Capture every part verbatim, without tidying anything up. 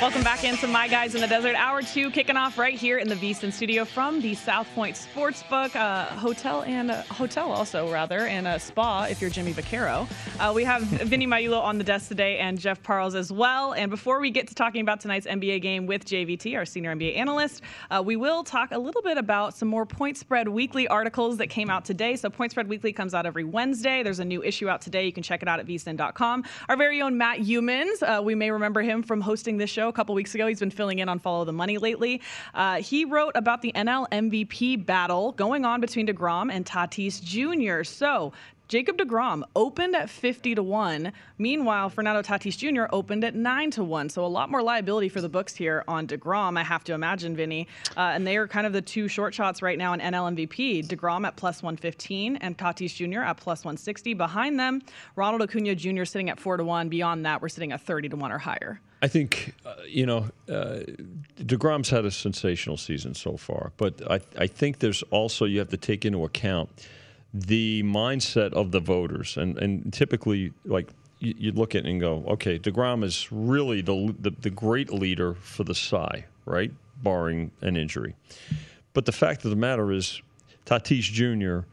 Welcome back into My Guys in the Desert. Hour two kicking off right here in the V S I N studio from the South Point Sportsbook uh, Hotel and uh, Hotel also, rather, and a spa if you're Jimmy Vaccaro. Uh, we have Vinny Maiulo on the desk today and Jeff Parles as well. And before we get to talking about tonight's N B A game with J V T, our senior N B A analyst, uh, we will talk a little bit about some more Point Spread Weekly articles that came out today. So Point Spread Weekly comes out every Wednesday. There's a new issue out today. You can check it out at V S I N dot com. Our very own Matt Humans, uh, we may remember him from hosting this show a couple weeks ago. He's been filling in on Follow the Money lately. Uh, he wrote about the N L M V P battle going on between DeGrom and Tatis Junior So Jacob DeGrom opened at fifty to one. Meanwhile, Fernando Tatis Junior opened at nine to one. So a lot more liability for the books here on DeGrom, I have to imagine, Vinny. Uh, and they are kind of the two short shots right now in N L M V P. DeGrom at plus one fifteen and Tatis Junior at plus one sixty. Behind them, Ronald Acuna Junior sitting at four to one. Beyond that, we're sitting at thirty to one or higher. I think, uh, you know, uh, DeGrom's had a sensational season so far. But I, I think there's also, you have to take into account the mindset of the voters. And, and typically, like, you, you look at it and go, okay, DeGrom is really the, the the great leader for the Cy, right, barring an injury. But the fact of the matter is, Tatis Junior,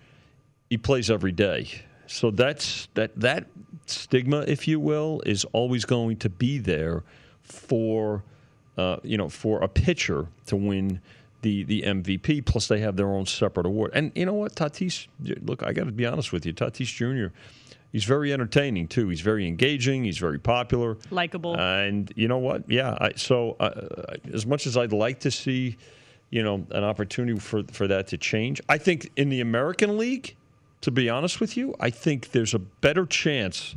he plays every day. So that's that that stigma, if you will, is always going to be there for, uh, you know, for a pitcher to win the the M V P, plus they have their own separate award. And you know what, Tatis, look, I got to be honest with you, Tatis Junior, he's very entertaining, too. He's very engaging. He's very popular. Likeable. And you know what? Yeah, I, so uh, as much as I'd like to see, you know, an opportunity for, for that to change, I think in the American League, to be honest with you, I think there's a better chance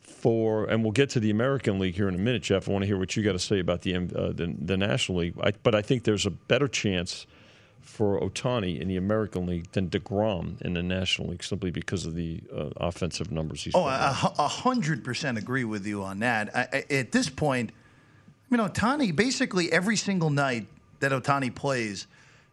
for, and we'll get to the American League here in a minute, Jeff. I want to hear what you got to say about the uh, the, the National League. I, but I think there's a better chance for Ohtani in the American League than DeGrom in the National League, simply because of the uh, offensive numbers he's. Oh, a hundred percent agree with you on that. I, I, at this point, I mean, Ohtani, basically every single night that Ohtani plays,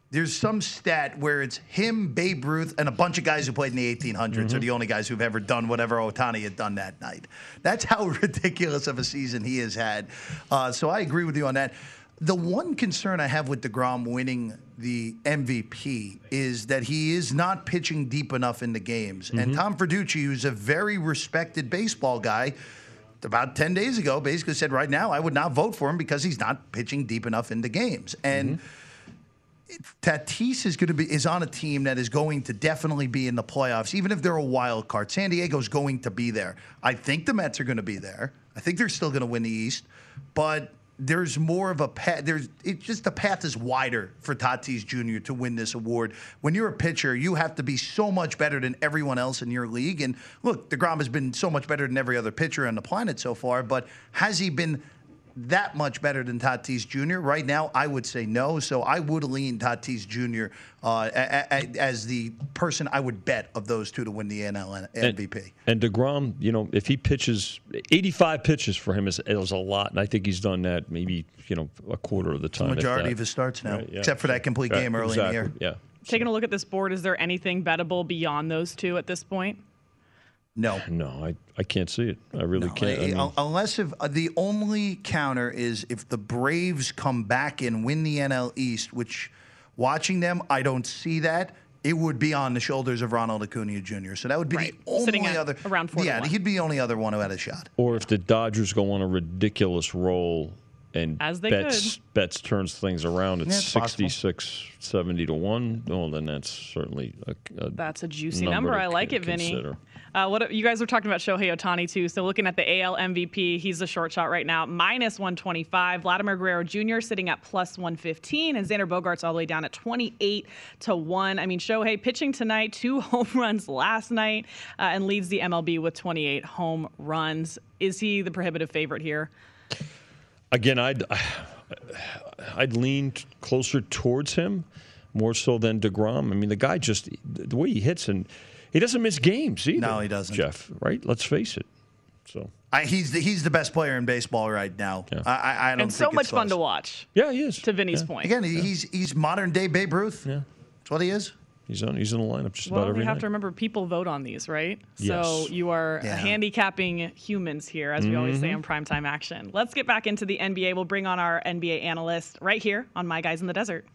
there's some stat where it's him, Babe Ruth, and a bunch of guys who played in the eighteen hundreds mm-hmm. are the only guys who've ever done whatever Ohtani had done that night. That's how ridiculous of a season he has had. Uh, so I agree with you on that. The one concern I have with DeGrom winning the M V P is that he is not pitching deep enough in the games. Mm-hmm. And Tom Verducci, who's a very respected baseball guy, about ten days ago basically said, right now I would not vote for him because he's not pitching deep enough in the games. And mm-hmm. Tatis is going to be is on a team that is going to definitely be in the playoffs, even if they're a wild card. San Diego's going to be there. I think the Mets are going to be there. I think they're still going to win the East, but there's more of a path. There's it's just the path is wider for Tatis Junior to win this award. When you're a pitcher, you have to be so much better than everyone else in your league. And look, DeGrom has been so much better than every other pitcher on the planet so far, but has he been that much better than Tatis Junior? Right now, I would say no. So I would lean Tatis Junior Uh, a, a, as the person I would bet of those two to win the N L M V P. And, and DeGrom, you know, if he pitches, eighty-five pitches for him is, is a lot. And I think he's done that maybe, you know, a quarter of the time. The majority of his starts now, right, yeah. except for that complete right, game early exactly. in the year. Yeah. Taking a look at this board, is there anything bettable beyond those two at this point? No. No, I, I can't see it. I really no, can't. I mean. Unless if uh, the only counter is if the Braves come back and win the N L East, which watching them, I don't see that. It would be on the shoulders of Ronald Acuna Junior. So that would be right. the only Sitting other. Around four yeah, he'd be the only other one who had a shot. Or if the Dodgers go on a ridiculous roll and As they bets, bets turns things around at yeah, sixty-six, seventy to one, well, then that's certainly a, a That's a juicy number. number. I like c- it, Vinny. Uh, what you guys were talking about Shohei Ohtani, too. So looking at the A L M V P, he's the short shot right now, minus one twenty-five. Vladimir Guerrero Junior sitting at plus one fifteen. And Xander Bogart's all the way down at twenty-eight to one. I mean, Shohei pitching tonight, two home runs last night, uh, and leads the M L B with twenty-eight home runs. Is he the prohibitive favorite here? Again, I'd I'd lean closer towards him more so than DeGrom. I mean, the guy just the way he hits and he doesn't miss games either. No, he doesn't. Jeff, right? Let's face it. So I, he's the, he's the best player in baseball right now. Yeah. I, I don't. And think so much fun to watch. Yeah, he is. To Vinny's yeah. point, again, yeah. he's he's modern day Babe Ruth. Yeah, that's what he is. He's on. He's in the lineup just well, about every night. Well, we have to remember people vote on these, right? Yes. So you are yeah. handicapping humans here, as we mm-hmm. always say on Primetime Action. Let's get back into the N B A. We'll bring on our N B A analyst right here on My Guys in the Desert.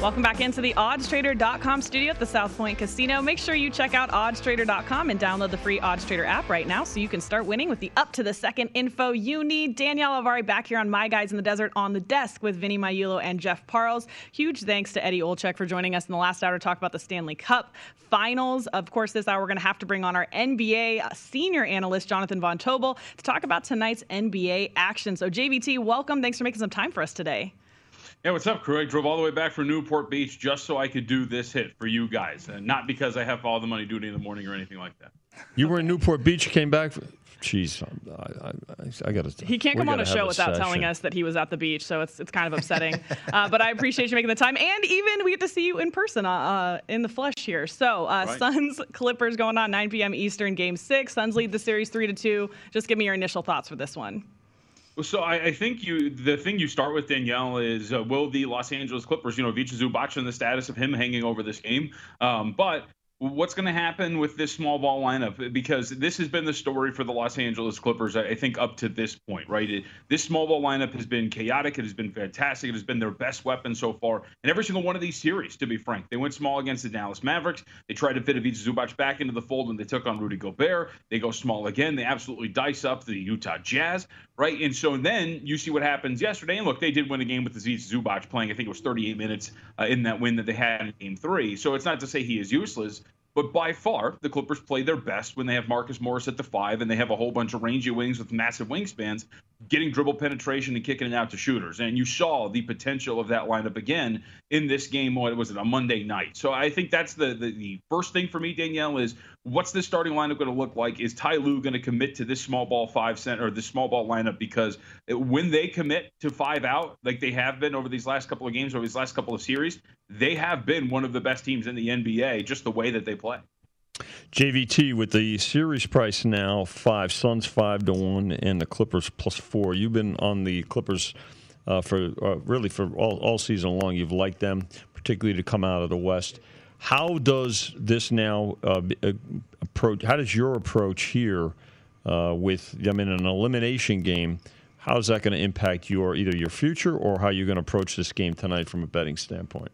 Welcome back into the odds trader dot com studio at the South Point Casino. Make sure you check out odds trader dot com and download the free OddsTrader app right now so you can start winning with the up-to-the-second info you need. Danielle Avari back here on My Guys in the Desert on the desk with Vinny Maiulo and Jeff Parles. Huge thanks to Eddie Olczyk for joining us in the last hour to talk about the Stanley Cup Finals. Of course, this hour we're going to have to bring on our N B A senior analyst, Jonathan Von Tobel, to talk about tonight's N B A action. So, J V T, welcome. Thanks for making some time for us today. Yeah, what's up, crew? I drove all the way back from Newport Beach just so I could do this hit for you guys, and not because I have all the money due in the morning or anything like that. You were in Newport Beach, you came back. Jeez, I, I, I got to. He can't come on a show without telling us that he was at the beach, so it's it's kind of upsetting. uh, but I appreciate you making the time, and even we get to see you in person uh, in the flesh here. So uh, right. Suns Clippers going on nine p.m. Eastern, Game Six. Suns lead the series three to two. Just give me your initial thoughts for this one. So I, I think you the thing you start with, Danielle, is uh, will the Los Angeles Clippers, you know, Ivica Zubac and the status of him hanging over this game. Um, but what's going to happen with this small ball lineup? Because this has been the story for the Los Angeles Clippers, I, I think, up to this point, right? It, this small ball lineup has been chaotic. It has been fantastic. It has been their best weapon so far in every single one of these series, to be frank. They went small against the Dallas Mavericks. They tried to fit Ivica Zubac back into the fold when they took on Rudy Gobert. They go small again. They absolutely dice up the Utah Jazz. Right, and so then you see what happens yesterday. And look, they did win a game with Ivica Zubac playing. I think it was thirty-eight minutes uh, in that win that they had in Game Three. So it's not to say he is useless, but by far the Clippers play their best when they have Marcus Morris at the five and they have a whole bunch of rangy wings with massive wingspans, getting dribble penetration and kicking it out to shooters. And you saw the potential of that lineup again in this game. What was it, a Monday night? So I think that's the the, the first thing for me, Danielle, is what's this starting lineup going to look like? Is Ty Lue going to commit to this small ball five center or this small ball lineup? Because it, when they commit to five out, like they have been over these last couple of games, over these last couple of series, they have been one of the best teams in the N B A, just the way that they play. J V T, with the series price now five, Suns five to one, and the Clippers plus four. You've been on the Clippers uh, for uh, really for all, all season long. You've liked them, particularly to come out of the West. How does this now uh, approach? How does your approach here uh, with, I mean, an elimination game? How's that going to impact your either your future or how you're going to approach this game tonight from a betting standpoint?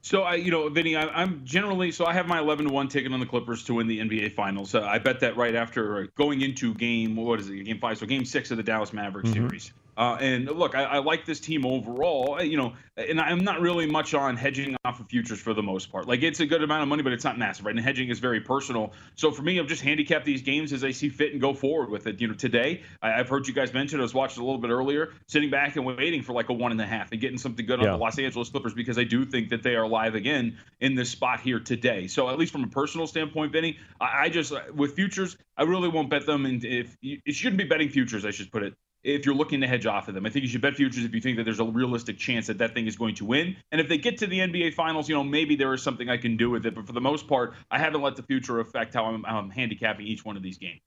So, I, you know, Vinny, I, I'm generally – so I have my eleven to one ticket on the Clippers to win the N B A Finals. Uh, I bet that right after going into game – what is it, game five? So game six of the Dallas Mavericks mm-hmm. series. Uh, and, look, I, I like this team overall, you know, and I'm not really much on hedging off of futures for the most part. Like, it's a good amount of money, but it's not massive, right? And hedging is very personal. So, for me, I've just handicapped these games as I see fit and go forward with it. You know, today, I, I've heard you guys mention, I was watching a little bit earlier, sitting back and waiting for like a one and a half and getting something good yeah. on the Los Angeles Clippers because I do think that they are live again in this spot here today. So at least from a personal standpoint, Vinny, I, I just with futures, I really won't bet them. And if you shouldn't be betting futures, I should put it. If you're looking to hedge off of them, I think you should bet futures if you think that there's a realistic chance that that thing is going to win. And if they get to the N B A Finals, you know, maybe there is something I can do with it. But for the most part, I haven't let the future affect how I'm, how I'm handicapping each one of these games.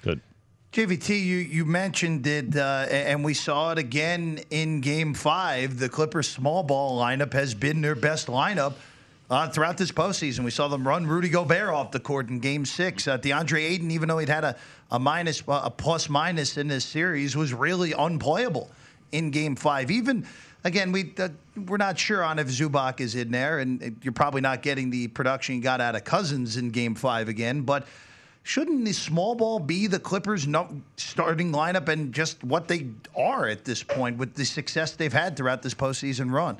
Good. J V T, you, you mentioned it, uh, and we saw it again in Game five. The Clippers' small ball lineup has been their best lineup uh, throughout this postseason. We saw them run Rudy Gobert off the court in Game six. Uh, DeAndre Ayton, even though he'd had a, a minus, a plus-minus in this series, was really unplayable in Game five. Even, again, we, uh, we're not sure on if Zubac is in there, and you're probably not getting the production you got out of Cousins in Game five again, but shouldn't the small ball be the Clippers' no starting lineup and just what they are at this point with the success they've had throughout this postseason run?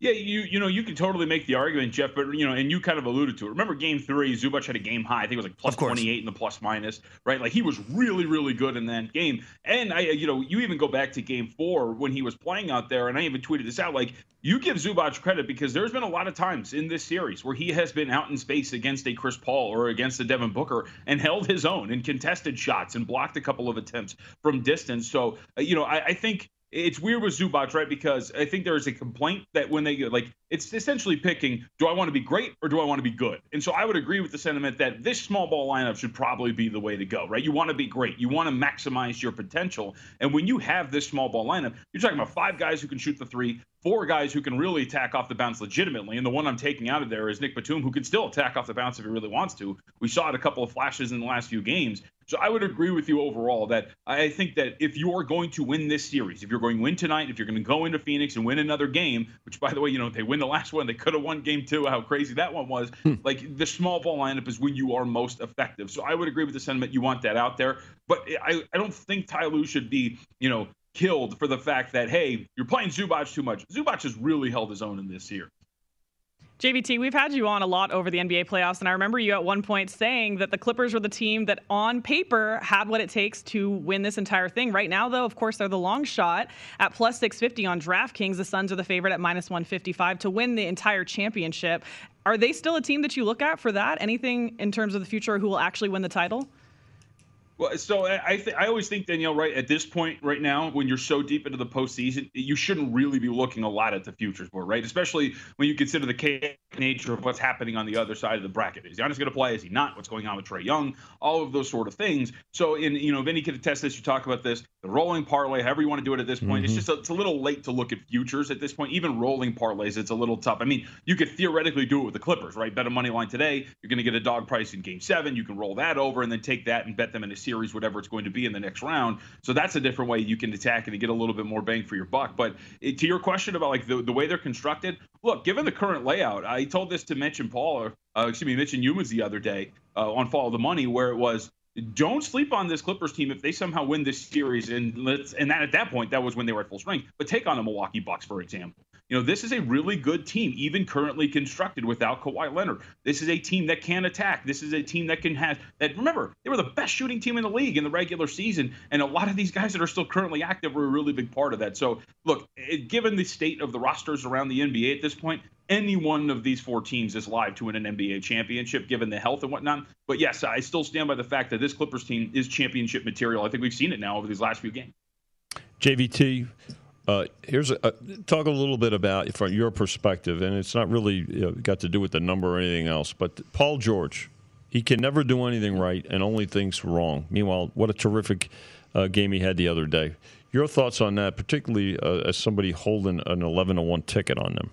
Yeah, you you know, you can totally make the argument, Jeff, but, you know, and you kind of alluded to it. Remember game three, Zubac had a game high. I think it was like plus twenty-eight in the plus minus, right? Like he was really, really good in that game. And, I, you know, you even go back to game four when he was playing out there, and I even tweeted this out, like, you give Zubac credit because there's been a lot of times in this series where he has been out in space against a Chris Paul or against a Devin Booker and held his own and contested shots and blocked a couple of attempts from distance. So, you know, I, I think it's weird with Zubac, right? Because I think there is a complaint that when they like, it's essentially picking, do I want to be great or do I want to be good? And so I would agree with the sentiment that this small ball lineup should probably be the way to go, right? You want to be great. You want to maximize your potential. And when you have this small ball lineup, you're talking about five guys who can shoot the three, four guys who can really attack off the bounce legitimately. And the one I'm taking out of there is Nick Batum, who can still attack off the bounce if he really wants to. We saw it a couple of flashes in the last few games. So I would agree with you overall that I think that if you are going to win this series, if you're going to win tonight, if you're going to go into Phoenix and win another game, which, by the way, you know, if they win the last one, they could have won game two, how crazy that one was. Hmm. Like the small ball lineup is when you are most effective. So I would agree with the sentiment. You want that out there. But I, I don't think Ty Lue should be, you know, killed for the fact that, hey, you're playing Zubac too much. Zubac has really held his own in this year. J V T, we've had you on a lot over the N B A playoffs, and I remember you at one point saying that the Clippers were the team that on paper had what it takes to win this entire thing. Right now, though, of course, they're the long shot at plus six fifty on DraftKings. The Suns are the favorite at minus one fifty-five to win the entire championship. Are they still a team that you look at for that? Anything in terms of the future who will actually win the title? Well, so I th- I always think, Danielle, right, at this point right now, when you're so deep into the postseason, you shouldn't really be looking a lot at the futures board, right? Especially when you consider the chaotic nature of what's happening on the other side of the bracket. Is Giannis going to play? Is he not? What's going on with Trae Young? All of those sort of things. So, in you know, Vinny could attest this. You talk about this, the rolling parlay, however you want to do it at this point. Mm-hmm. It's just a, it's a little late to look at futures at this point. Even rolling parlays, it's a little tough. I mean, you could theoretically do it with the Clippers, right? Bet a money line today. You're going to get a dog price in Game Seven. You can roll that over and then take that and bet them in a series, whatever it's going to be in the next round. So that's a different way you can attack it and get a little bit more bang for your buck. But it, to your question about like the, the way they're constructed, look, given the current layout, I told this to Mitch and Paul, or uh, excuse me, Mitch and Humans the other day uh, on Follow the Money, where it was, don't sleep on this Clippers team if they somehow win this series. And let's, and that at that point, that was when they were at full strength. But take on the Milwaukee Bucks, for example. You know, this is a really good team, even currently constructed without Kawhi Leonard. This is a team that can attack. This is a team that can have that. Remember, they were the best shooting team in the league in the regular season. And a lot of these guys that are still currently active were a really big part of that. So, look, it, given the state of the rosters around the N B A at this point, any one of these four teams is live to win an N B A championship, given the health and whatnot. But, yes, I still stand by the fact that this Clippers team is championship material. I think we've seen it now over these last few games. J V T, Uh, here's a, uh, talk a little bit about from your perspective, and it's not really you know, got to do with the number or anything else. But Paul George, he can never do anything right and only thinks wrong. Meanwhile, what a terrific uh, game he had the other day. Your thoughts on that, particularly uh, as somebody holding an eleven to one ticket on them?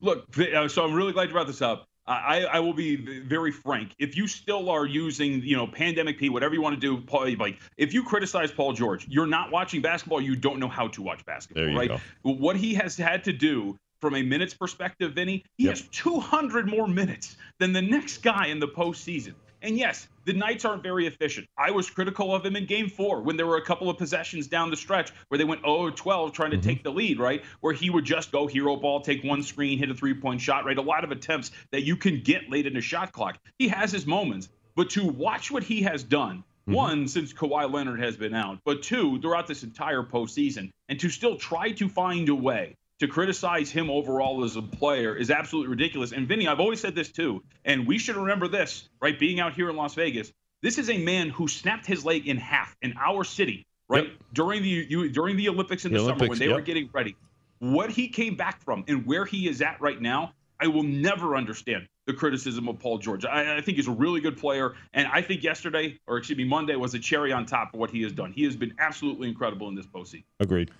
Look, so I'm really glad you brought this up. I, I will be very frank. If you still are using, you know, pandemic P, whatever you want to do, Paul, like if you criticize Paul George, you're not watching basketball. You don't know how to watch basketball. There you right? go. What he has had to do from a minutes perspective, Vinny, he yep. has two hundred more minutes than the next guy in the postseason. And yes, the Knights aren't very efficient. I was critical of him in game four when there were a couple of possessions down the stretch where they went oh twelve trying to mm-hmm. take the lead, right? Where he would just go hero ball, take one screen, hit a three-point shot, right? A lot of attempts that you can get late in the shot clock. He has his moments. But to watch what he has done, mm-hmm. one, since Kawhi Leonard has been out, but two, throughout this entire postseason, and to still try to find a way to criticize him overall as a player is absolutely ridiculous. And, Vinny, I've always said this too, and we should remember this, right, being out here in Las Vegas. This is a man who snapped his leg in half in our city, right, yep. during the you, during the Olympics in the, the Olympics, summer when they yep. were getting ready. What he came back from and where he is at right now, I will never understand the criticism of Paul George. I, I think he's a really good player, and I think yesterday, or excuse me, Monday was a cherry on top of what he has done. He has been absolutely incredible in this postseason. Agreed.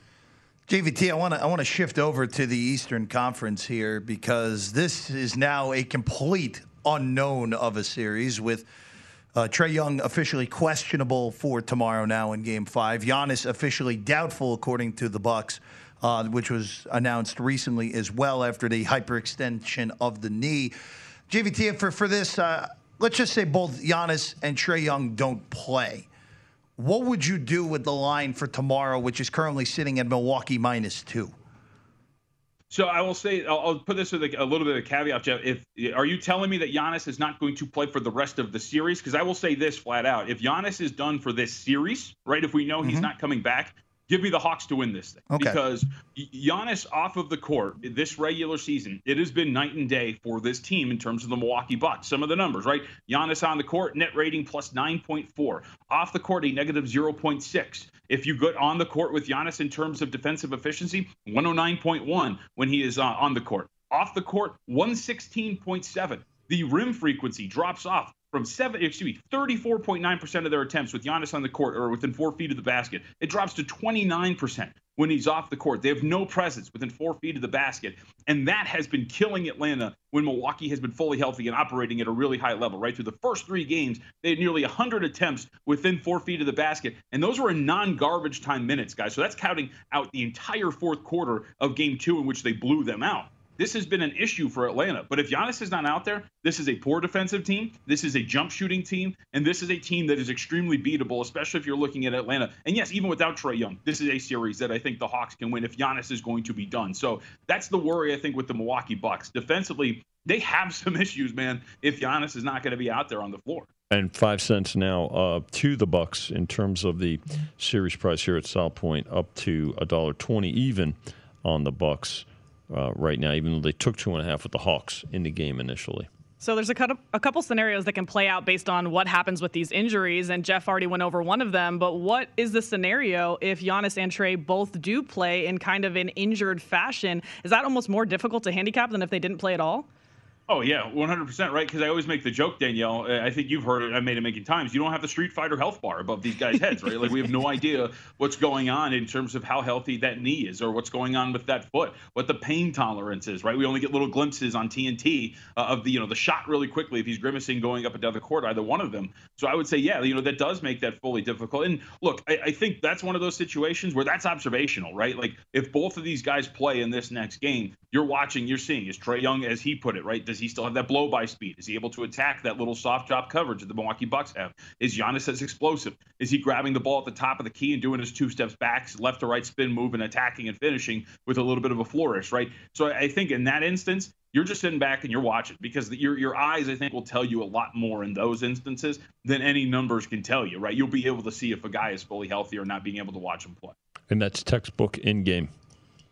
J V T, I want to I want to shift over to the Eastern Conference here because this is now a complete unknown of a series with uh, Trae Young officially questionable for tomorrow now in Game Five. Giannis officially doubtful according to the Bucks, uh, which was announced recently as well after the hyperextension of the knee. J V T, for for this, uh, let's just say both Giannis and Trae Young don't play. What would you do with the line for tomorrow, which is currently sitting at Milwaukee minus two? So I will say, I'll, I'll put this with a, a little bit of a caveat, Jeff. If, are you telling me that Giannis is not going to play for the rest of the series? Because I will say this flat out. If Giannis is done for this series, right, if we know he's mm-hmm. not coming back, give me the Hawks to win this thing. Okay. Because Giannis off of the court this regular season, it has been night and day for this team in terms of the Milwaukee Bucks. Some of the numbers, right? Giannis on the court, net rating plus nine point four. Off the court, a negative zero point six. If you go on the court with Giannis in terms of defensive efficiency, one oh nine point one when he is uh, on the court. Off the court, one sixteen point seven. The rim frequency drops off from seven, excuse me, thirty-four point nine percent of their attempts with Giannis on the court or within four feet of the basket. It drops to twenty-nine percent when he's off the court. They have no presence within four feet of the basket. And that has been killing Atlanta when Milwaukee has been fully healthy and operating at a really high level, right? Through the first three games, they had nearly one hundred attempts within four feet of the basket. And those were in non-garbage time minutes, guys. So that's counting out the entire fourth quarter of game two in which they blew them out. This has been an issue for Atlanta. But if Giannis is not out there, this is a poor defensive team. This is a jump shooting team. And this is a team that is extremely beatable, especially if you're looking at Atlanta. And yes, even without Trae Young, this is a series that I think the Hawks can win if Giannis is going to be done. So that's the worry, I think, with the Milwaukee Bucks. Defensively, they have some issues, man, if Giannis is not going to be out there on the floor. And five cents now uh, to the Bucks in terms of the series price here at South Point, up to one dollar twenty even on the Bucks. Uh, right now, even though they took two and a half with the Hawks in the game initially. So there's a, a couple scenarios that can play out based on what happens with these injuries, and Jeff already went over one of them, but what is the scenario if Giannis and Trae both do play in kind of an injured fashion? Is that almost more difficult to handicap than if they didn't play at all? Oh, yeah, one hundred percent right, because I always make the joke, Danielle, I think you've heard it, I made it many times, you don't have the Street Fighter health bar above these guys' heads, right? Like, we have no idea what's going on in terms of how healthy that knee is or what's going on with that foot, what the pain tolerance is, right? We only get little glimpses on T N T uh, of the, you know, the shot really quickly if he's grimacing going up and down the court, either one of them. So I would say, yeah, you know, that does make that fully difficult. And, look, I, I think that's one of those situations where that's observational, right? Like, if both of these guys play in this next game, you're watching, you're seeing, is Trae Young, as he put it, right? Does he still have that blow-by speed? Is he able to attack that little soft drop coverage that the Milwaukee Bucks have? Is Giannis as explosive? Is he grabbing the ball at the top of the key and doing his two steps back, left to right spin move, and attacking and finishing with a little bit of a flourish, right? So I think in that instance, you're just sitting back and you're watching because the, your your eyes, I think, will tell you a lot more in those instances than any numbers can tell you, right? You'll be able to see if a guy is fully healthy or not being able to watch him play. And that's textbook in-game.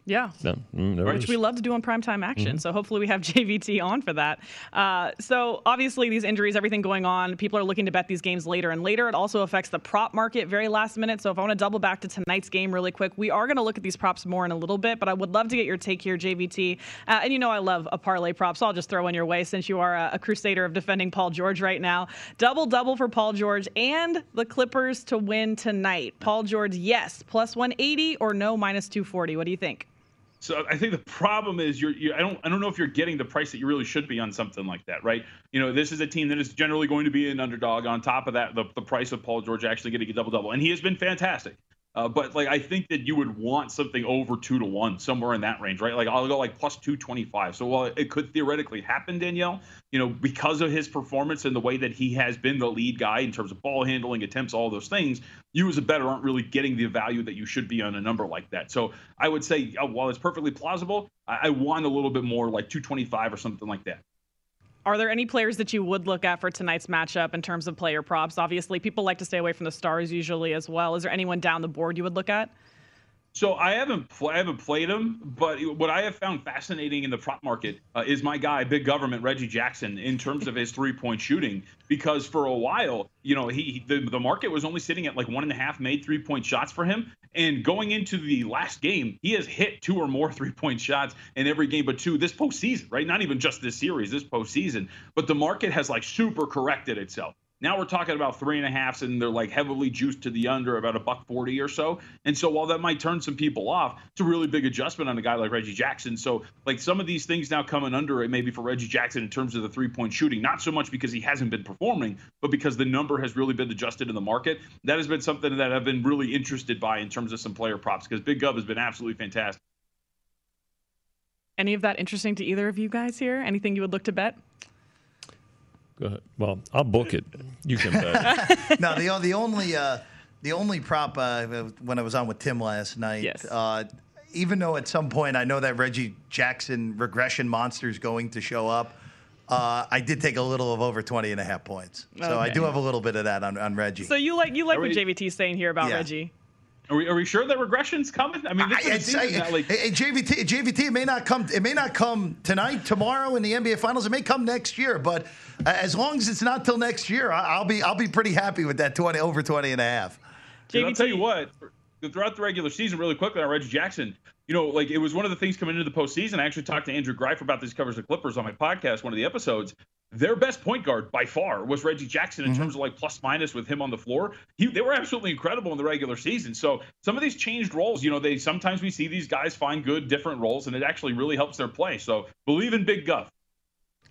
Yeah, no, no which we love to do on Primetime Action. Mm-hmm. So hopefully we have J V T on for that. Uh, so obviously these injuries, everything going on, people are looking to bet these games later and later. It also affects the prop market very last minute. So if I want to double back to tonight's game really quick, we are going to look at these props more in a little bit, but I would love to get your take here, J V T. Uh, and you know I love a parlay prop, so I'll just throw in your way since you are a, a crusader of defending Paul George right now. Double-double for Paul George and the Clippers to win tonight. Paul George, yes, plus one eighty or no, minus two forty. What do you think? So I think the problem is you're, you I don't I don't know if you're getting the price that you really should be on something like that, right? You know, this is a team that is generally going to be an underdog. On top of that, the, the price of Paul George actually getting a double-double, and he has been fantastic. Uh, but like I think that you would want something over two to one, somewhere in that range, right? Like I'll go like plus two twenty-five. So while it could theoretically happen, Danielle, you know, because of his performance and the way that he has been the lead guy in terms of ball handling, attempts, all those things, you as a bettor aren't really getting the value that you should be on a number like that. So I would say, oh, while it's perfectly plausible, I, I want a little bit more, like two twenty-five or something like that. Are there any players that you would look at for tonight's matchup in terms of player props? Obviously, people like to stay away from the stars usually as well. Is there anyone down the board you would look at? So I haven't pl- I haven't played him, but what I have found fascinating in the prop market uh, is my guy, Big Government, Reggie Jackson, in terms of his three-point shooting. Because for a while, you know, he the, the market was only sitting at like one and a half made three-point shots for him. And going into the last game, he has hit two or more three-point shots in every game but two this postseason, right? Not even just this series, this postseason. But the market has like super corrected itself. Now we're talking about three and a halfs, and they're like heavily juiced to the under, about a buck forty or so. And so while that might turn some people off, it's a really big adjustment on a guy like Reggie Jackson. So like some of these things now coming under it, maybe for Reggie Jackson in terms of the three-point shooting, not so much because he hasn't been performing, but because the number has really been adjusted in the market. That has been something that I've been really interested by in terms of some player props, because Big Gov has been absolutely fantastic. Any of that interesting to either of you guys here? Anything you would look to bet? Go ahead. Well, I'll book it. You can bet it. No, the the only uh, the only prop uh, when I was on with Tim last night, yes. uh, even though at some point I know that Reggie Jackson regression monster is going to show up, uh, I did take a little of over twenty and a half points. So okay. I do have a little bit of that on, on Reggie. So you like you like Are what we, J V T's saying here about yeah. Reggie. Are we, are we sure that regression's coming? I mean, this I, is I, I, that, like... I, I, J V T. J V T it may not come. It may not come tonight, tomorrow, in the N B A Finals. It may come next year. But as long as it's not till next year, I, I'll be I'll be pretty happy with that twenty over twenty and a half. J V T. I'll tell you what. Throughout the regular season, really quickly on Reggie Jackson, you know, like it was one of the things coming into the postseason. I actually talked to Andrew Greif about this, covers the Clippers, on my podcast, one of the episodes. Their best point guard by far was Reggie Jackson in mm-hmm. terms of like plus minus with him on the floor. He, they were absolutely incredible in the regular season. So some of these changed roles, you know, they sometimes we see these guys find good different roles, and it actually really helps their play. So believe in Big Guff.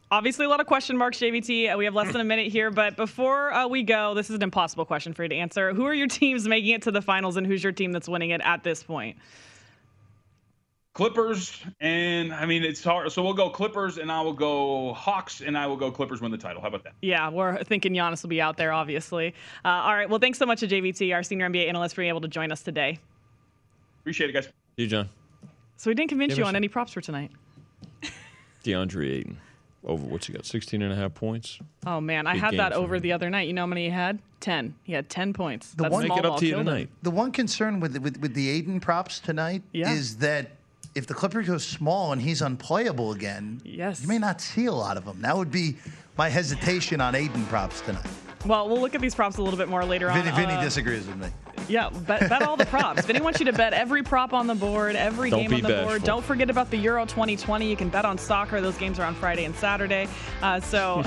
Obviously, a lot of question marks, J V T. We have less than a minute here, but before uh, we go, this is an impossible question for you to answer. Who are your teams making it to the finals, and who's your team that's winning it at this point? Clippers, and I mean, it's hard. So we'll go Clippers, and I will go Hawks, and I will go Clippers win the title. How about that? Yeah, we're thinking Giannis will be out there, obviously. Uh, all right, well, thanks so much to J V T, our senior N B A analyst, for being able to join us today. Appreciate it, guys. See you, John. So we didn't convince yeah, you on any props for tonight. DeAndre Ayton. Over what's he got? sixteen and a half points. Oh man, big I had that over the other night. You know how many he had? ten. He had ten points. The That's one, make it up to you tonight. The one concern with with, with the Ayton props tonight yeah. is that if the Clippers go small and he's unplayable again, yes. you may not see a lot of him. That would be my hesitation on Ayton props tonight. Well, we'll look at these props a little bit more later Vinny, on. Vinny uh, disagrees with me. Yeah, bet, bet all the props. Vinny wants you to bet every prop on the board, every Don't game on the bashful. board. Don't forget about the Euro twenty twenty. You can bet on soccer. Those games are on Friday and Saturday. Uh, so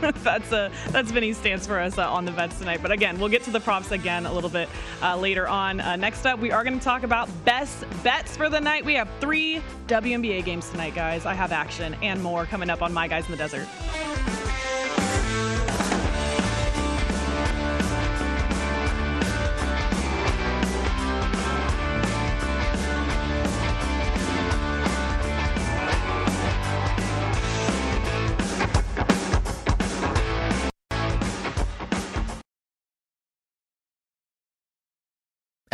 that's a, that's Vinny's stance for us uh, on the bets tonight. But again, we'll get to the props again a little bit uh, later on. Uh, next up, we are going to talk about best bets for the night. We have three W N B A games tonight, guys. I have action and more coming up on My Guys in the Desert.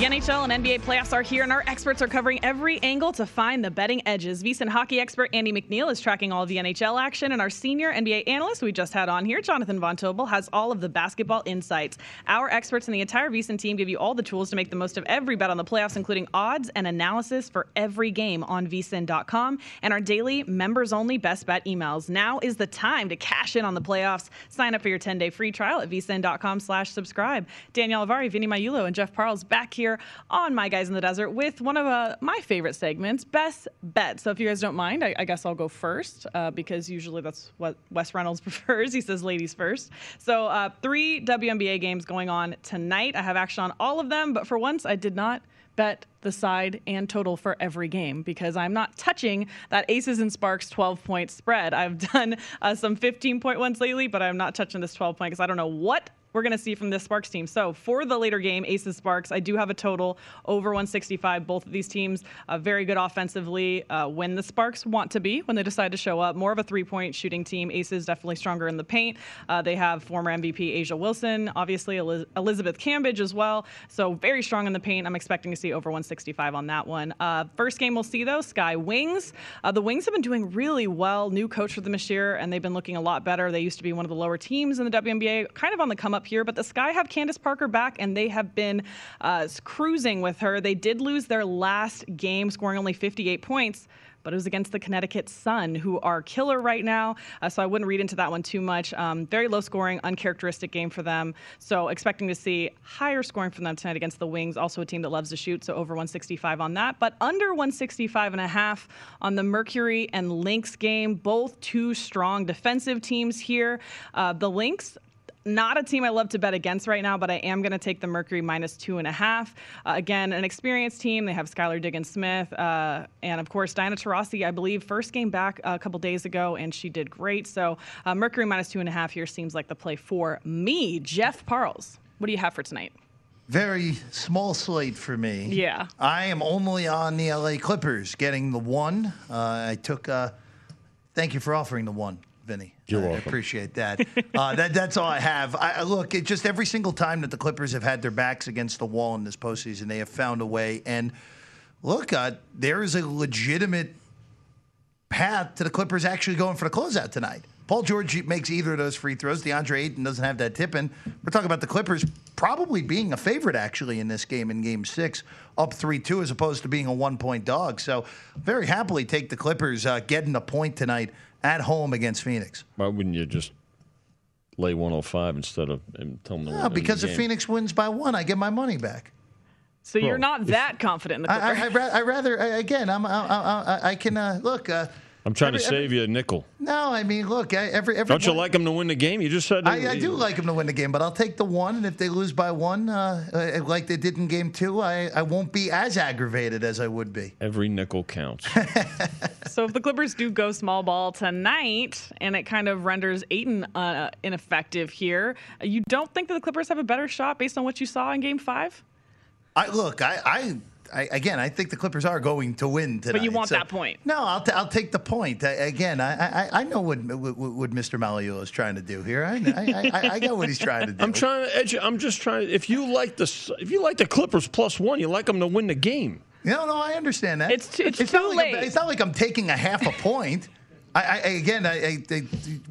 N H L and N B A playoffs are here, and our experts are covering every angle to find the betting edges. V S I N hockey expert Andy McNeil is tracking all of the N H L action, and our senior N B A analyst we just had on here, Jonathan Von Tobel, has all of the basketball insights. Our experts and the entire V S I N team give you all the tools to make the most of every bet on the playoffs, including odds and analysis for every game on V S I N dot com, and our daily members-only best bet emails. Now is the time to cash in on the playoffs. Sign up for your ten-day free trial at V S I N dot com slash subscribe. Danielle Avari, Vinny Maiulo, and Jeff Parles back here on My Guys in the Desert with one of uh, my favorite segments, Best Bet. So if you guys don't mind, I, I guess I'll go first uh, because usually that's what Wes Reynolds prefers. He says ladies first. So uh, three W N B A games going on tonight. I have action on all of them, but for once I did not bet the side and total for every game because I'm not touching that Aces and Sparks twelve-point spread. I've done uh, some fifteen-point ones lately, but I'm not touching this twelve-point because I don't know what we're going to see from this Sparks team. So for the later game, Aces Sparks, I do have a total over one sixty-five. Both of these teams uh, very good offensively uh, when the Sparks want to be, when they decide to show up. More of a three-point shooting team. Aces definitely stronger in the paint. Uh, they have former M V P Asia Wilson, obviously Eliz- Elizabeth Cambridge as well. So very strong in the paint. I'm expecting to see over one sixty-five on that one. Uh, first game we'll see, though, Sky Wings. Uh, the Wings have been doing really well. New coach for them this year, and they've been looking a lot better. They used to be one of the lower teams in the W N B A, kind of on the come-up here, but the Sky have Candace Parker back, and they have been uh, cruising with her. They did lose their last game, scoring only fifty-eight points, but it was against the Connecticut Sun, who are killer right now, uh, so I wouldn't read into that one too much. Um, very low-scoring, uncharacteristic game for them, so expecting to see higher scoring from them tonight against the Wings, also a team that loves to shoot, so over one sixty-five on that, but under one sixty-five and a half on the Mercury and Lynx game, both two strong defensive teams here. Uh, the Lynx, not a team I love to bet against right now, but I am going to take the Mercury minus two and a half. Uh, again, an experienced team. They have Skylar Diggins-Smith uh, and, of course, Diana Taurasi, I believe, first game back a couple days ago, and she did great. So uh, Mercury minus two and a half here seems like the play for me. Jeff Parles, what do you have for tonight? Very small slate for me. Yeah. I am only on the L A Clippers getting the one. Uh, I took uh, – thank you for offering the one, Vinny. You're welcome. I appreciate that. uh, that. That's all I have. I, look, it just every single time that the Clippers have had their backs against the wall in this postseason, they have found a way. And look, uh, there is a legitimate path to the Clippers actually going for the closeout tonight. Paul George makes either of those free throws. DeAndre Ayton doesn't have that tip-in. We're talking about the Clippers probably being a favorite, actually, in this game, in Game six, up three two as opposed to being a one-point dog. So very happily take the Clippers uh, getting a point tonight at home against Phoenix. Why wouldn't you just lay one oh five instead of and tell them to no, win? No, because the if game. Phoenix wins by one, I get my money back. So Bro, you're not that confident in the Clippers. I, I, I rather, I, again, I'm, I, I, I can uh, look uh, – I'm trying every, to save every, you a nickel. No, I mean, look, I, every every. Don't you like them to win the game? You just said. I, I do like them to win the game, but I'll take the one. And if they lose by one, uh, like they did in game two, I, I won't be as aggravated as I would be. Every nickel counts. So if the Clippers do go small ball tonight, and it kind of renders Ayton uh, ineffective here, you don't think that the Clippers have a better shot based on what you saw in game five? I look, I, I, I again, I think the Clippers are going to win tonight. But you want so, that point? No, I'll t- I'll take the point. I, again, I, I I know what what, what Mister Maiulo is trying to do here. I I, I I know what he's trying to do. I'm trying to edge. I'm just trying. If you like the if you like the Clippers plus one, you like them to win the game. No, no, I understand that. It's it's, it's too not late. Like it's not like I'm taking a half a point. I, I, again, I, I, I,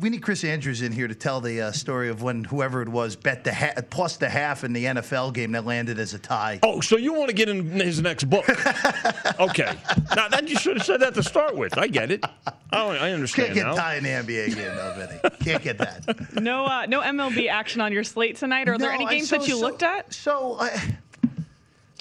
we need Chris Andrews in here to tell the uh, story of when whoever it was bet the ha- plus the half in the N F L game that landed as a tie. Oh, so you want to get in his next book? Okay. Now, that you should have said that to start with. I get it. Oh, I understand. Can't get now. tie in the N B A game, though, Vinny. Can't get that. No, uh, no M L B action on your slate tonight. Are no, there any games I, so, that you so, looked at? So. Uh,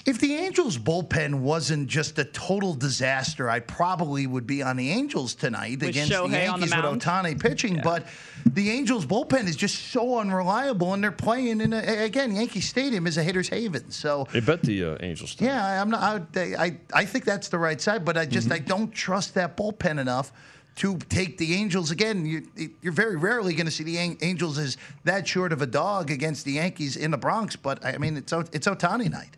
If the Angels' bullpen wasn't just a total disaster, I probably would be on the Angels tonight with against Shohei the Yankees the with Ohtani pitching. Yeah. But the Angels' bullpen is just so unreliable, and they're playing in a, again. Yankee Stadium is a hitter's haven, so they bet the uh, Angels. Tonight. Yeah, I'm not. I, I I think that's the right side, but I just mm-hmm. I don't trust that bullpen enough to take the Angels again. You, you're very rarely going to see the Angels as that short of a dog against the Yankees in the Bronx. But I mean, it's it's Ohtani night.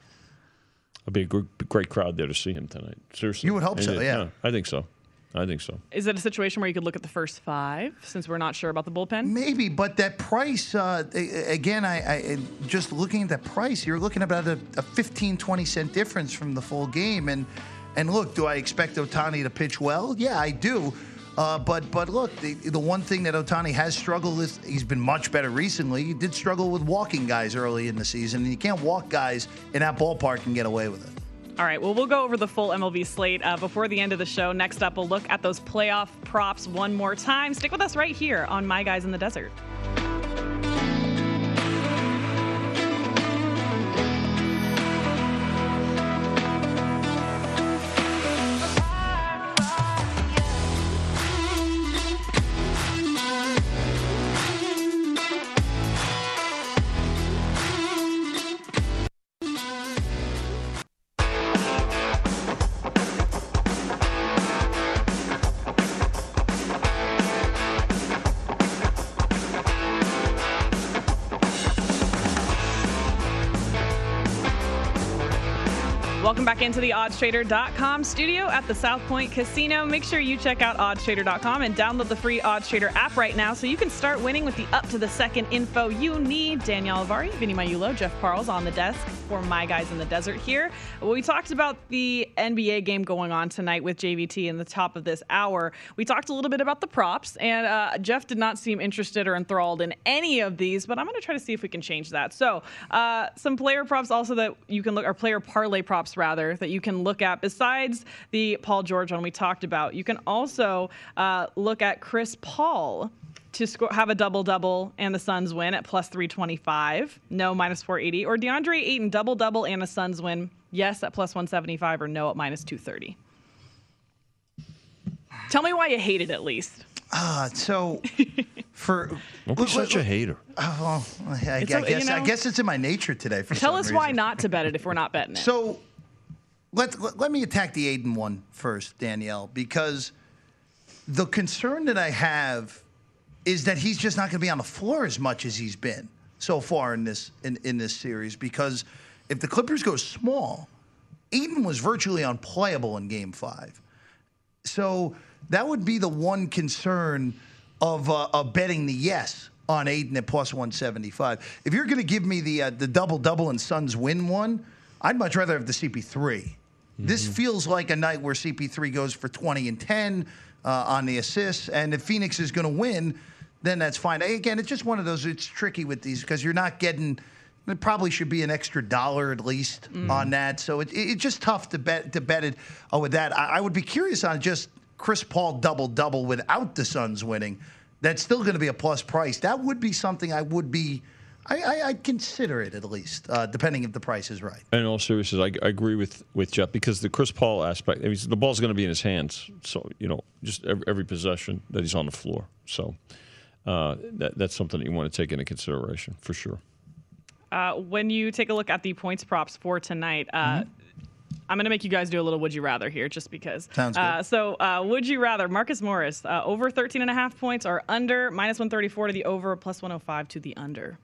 It'll be a great crowd there to see him tonight. Seriously. You would hope so, yeah. yeah. I think so. I think so. Is it a situation where you could look at the first five since we're not sure about the bullpen? Maybe, but that price, uh, again, I, I just looking at that price, you're looking about a, a fifteen, twenty cent difference from the full game. And, and look, do I expect Ohtani to pitch well? Yeah, I do. Uh, but but look, the, the one thing that Ohtani has struggled with, he's been much better recently. He did struggle with walking guys early in the season, and you can't walk guys in that ballpark and get away with it. All right, well, we'll go over the full M L B slate uh, before the end of the show. Next up, we'll look at those playoff props one more time. Stick with us right here on My Guys in the Desert. Welcome back into the odds trader dot com studio at the South Point Casino. Make sure you check out odds trader dot com and download the free OddsTrader app right now so you can start winning with the up-to-the-second info you need. Danielle Avari, Vinny Maiulo, Jeff Parles on the desk for My Guys in the Desert here. Well, we talked about the N B A game going on tonight with J V T in the top of this hour. We talked a little bit about the props, and uh, Jeff did not seem interested or enthralled in any of these, but I'm going to try to see if we can change that. So uh, some player props also that you can look, or player parlay props, rather, that you can look at besides the Paul George one we talked about. You can also uh, look at Chris Paul to score, have a double-double and the Suns win at plus three twenty-five, no, minus four eighty, or DeAndre Ayton double-double and the Suns win, yes, at plus one seventy-five, or no, at minus two thirty. Tell me why you hate it, at least. Ah, uh, so for don't be such a hater. Oh, well, I, I, I guess you know, I guess it's in my nature today. For tell some us reason. Why not to bet it if we're not betting it. So. Let, let, let me attack the Aiden one first, Danielle, because the concern that I have is that he's just not going to be on the floor as much as he's been so far in this in, in this series, because if the Clippers go small, Aiden was virtually unplayable in Game five. So that would be the one concern of, uh, of betting the yes on Aiden at plus one seventy-five. If you're going to give me the uh, the double-double and Suns win one, I'd much rather have the C P three. This mm-hmm. feels like a night where C P three goes for twenty and ten uh, on the assists, and if Phoenix is going to win, then that's fine. Again, it's just one of those, it's tricky with these because you're not getting, it probably should be an extra dollar at least mm-hmm. on that. So it, it, it's just tough to bet to bet it uh, with that. I, I would be curious on just Chris Paul double-double without the Suns winning. That's still going to be a plus price. That would be something I would be I, I, I'd consider it, at least, uh, depending if the price is right. In all seriousness, I, I agree with, with Jeff, because the Chris Paul aspect, I mean, the ball's going to be in his hands, so, you know, just every, every possession that he's on the floor. So uh, that, that's something that you want to take into consideration, for sure. Uh, when you take a look at the points props for tonight, uh, mm-hmm. I'm going to make you guys do a little would you rather here just because. Sounds good. Uh, so uh, would you rather Marcus Morris, uh, over thirteen and a half points or under, minus one thirty-four to the over, plus one oh five to the under?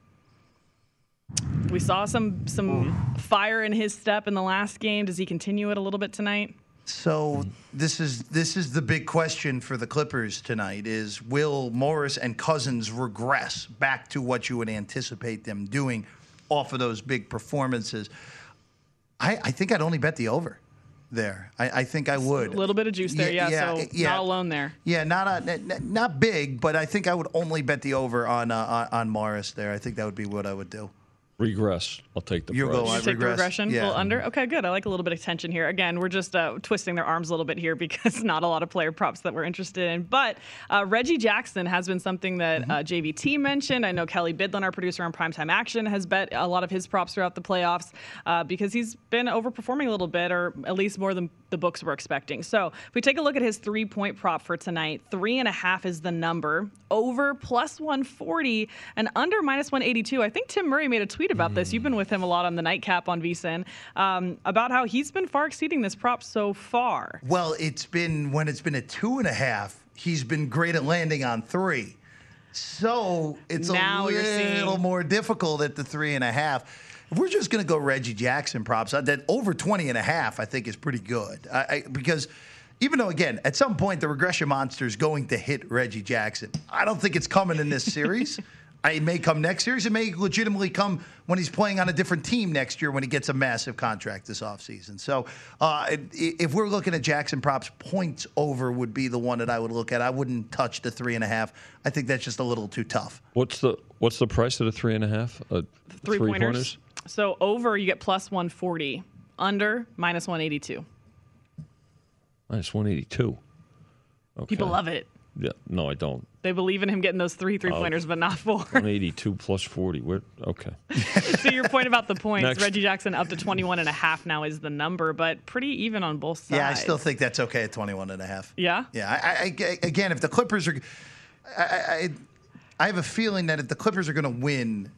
We saw some some mm-hmm. fire in his step in the last game. Does he continue it a little bit tonight? So this is this is the big question for the Clippers tonight is, will Morris and Cousins regress back to what you would anticipate them doing off of those big performances? I, I think I'd only bet the over there. I, I think I would. A little bit of juice there, yeah, yeah so yeah. not alone there. Yeah, not a, not big, but I think I would only bet the over on uh, on Morris there. I think that would be what I would do. Regress. I'll take the You'll go, I'll take the regression. Yeah. Full under. Okay, good. I like a little bit of tension here. Again, we're just uh, twisting their arms a little bit here because not a lot of player props that we're interested in. But uh, Reggie Jackson has been something that mm-hmm. uh, J V T mentioned. I know Kelly Bidlin, our producer on Primetime Action, has bet a lot of his props throughout the playoffs uh, because he's been overperforming a little bit, or at least more than the books were expecting. So if we take a look at his three-point prop for tonight, three and a half is the number. Over plus one forty and under minus one eighty-two. I think Tim Murray made a tweet about this. You've been with him a lot on the nightcap on V S I N um, about how he's been far exceeding this prop so far. Well, it's been when it's been a two and a half, he's been great at landing on three. So it's now a little seeing... more difficult at the three and a half. If we're just going to go Reggie Jackson props, that over twenty and a half, I think, is pretty good. I, I, because even though, again, at some point the regression monster is going to hit Reggie Jackson, I don't think it's coming in this series. It may come next series. It may legitimately come when he's playing on a different team next year when he gets a massive contract this offseason. So uh, if we're looking at Jackson props, points over would be the one that I would look at. I wouldn't touch the three and a half. I think that's just a little too tough. What's the what's the price of the three and a half? Uh, three, three pointers. pointers. So over, you get plus one forty. Under, minus one eighty-two. Minus one eighty-two. Okay. People love it. Yeah, no, I don't. They believe in him getting those three three-pointers, uh, but not four. one eighty-two plus forty. We're, okay. So your point about the points, next. Reggie Jackson up to twenty-one and a half now is the number, but pretty even on both sides. Yeah, I still think that's okay at twenty-one and a half. Yeah? Yeah. I, I, again, if the Clippers are I, – I, I have a feeling that if the Clippers are going to win,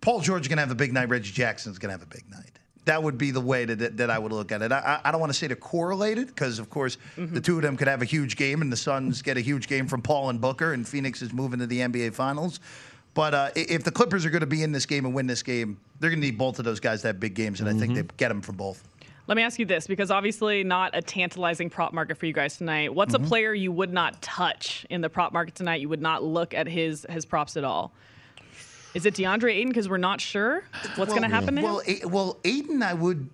Paul George is going to have a big night. Reggie Jackson's going to have a big night. That would be the way that that I would look at it. I, I don't want to say they're correlated because, of course, mm-hmm. the two of them could have a huge game, and the Suns get a huge game from Paul and Booker, and Phoenix is moving to the N B A Finals. But uh, if the Clippers are going to be in this game and win this game, they're going to need both of those guys to have big games, and mm-hmm. I think they get them from both. Let me ask you this, because obviously not a tantalizing prop market for you guys tonight. What's mm-hmm. a player you would not touch in the prop market tonight? You would not look at his his props at all. Is it DeAndre Ayton? Because we're not sure what's well, going to happen to well, him? A- well, Ayton, I would,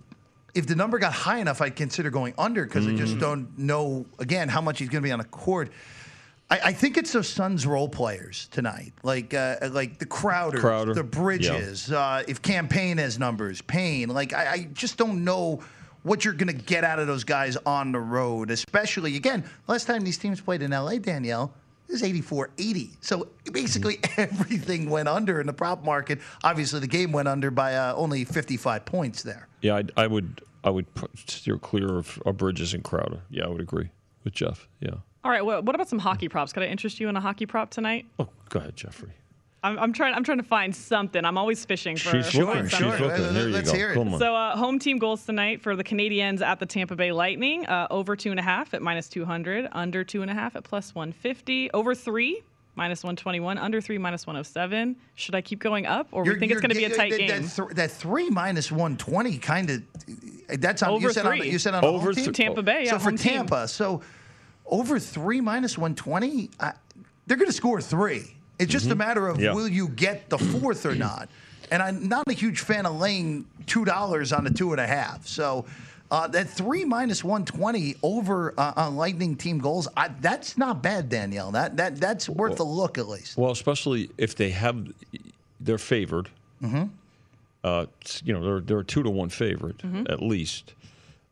if the number got high enough, I'd consider going under because mm. I just don't know, again, how much he's going to be on the court. I, I think it's those Suns role players tonight, like uh, like the Crowder, Crowder. the Bridges, yeah. uh, if Campaign has numbers, Payne. Like, I, I just don't know what you're going to get out of those guys on the road, especially, again, last time these teams played in L A, Danielle, it was eighty-four eighty. So basically everything went under in the prop market. Obviously, the game went under by uh, only fifty-five points there. Yeah, I'd, I would I would steer clear of, of Bridges and Crowder. Yeah, I would agree with Jeff. Yeah. All right. Well, what about some hockey props? Could I interest you in a hockey prop tonight? Oh, go ahead, Jeffrey. I'm, I'm trying. I'm trying to find something. I'm always fishing for. She's looking. She's looking. There you Let's go. Hear it. Come on. So uh, home team goals tonight for the Canadiens at the Tampa Bay Lightning. Uh, over two and a half at minus two hundred. Under two and a half at plus one fifty. Over three minus one twenty one. Under three minus one oh seven. Should I keep going up, or do you think it's going to be a tight that, game? That, th- that three minus one twenty kind of. That's on, over you said three. On, you said on over home th- team? Tampa Bay. Yeah, so for Tampa, team. So over three minus one twenty. They're going to score three. It's just mm-hmm. a matter of yeah. will you get the fourth or not. And I'm not a huge fan of laying two dollars on a two and a half. So uh, that three minus one twenty over uh, on Lightning team goals, I, that's not bad, Danielle. That that That's worth well, a look at least. Well, especially if they have, they're favored. Mm-hmm. Uh, you know, they're they're a two to one favorite mm-hmm. at least.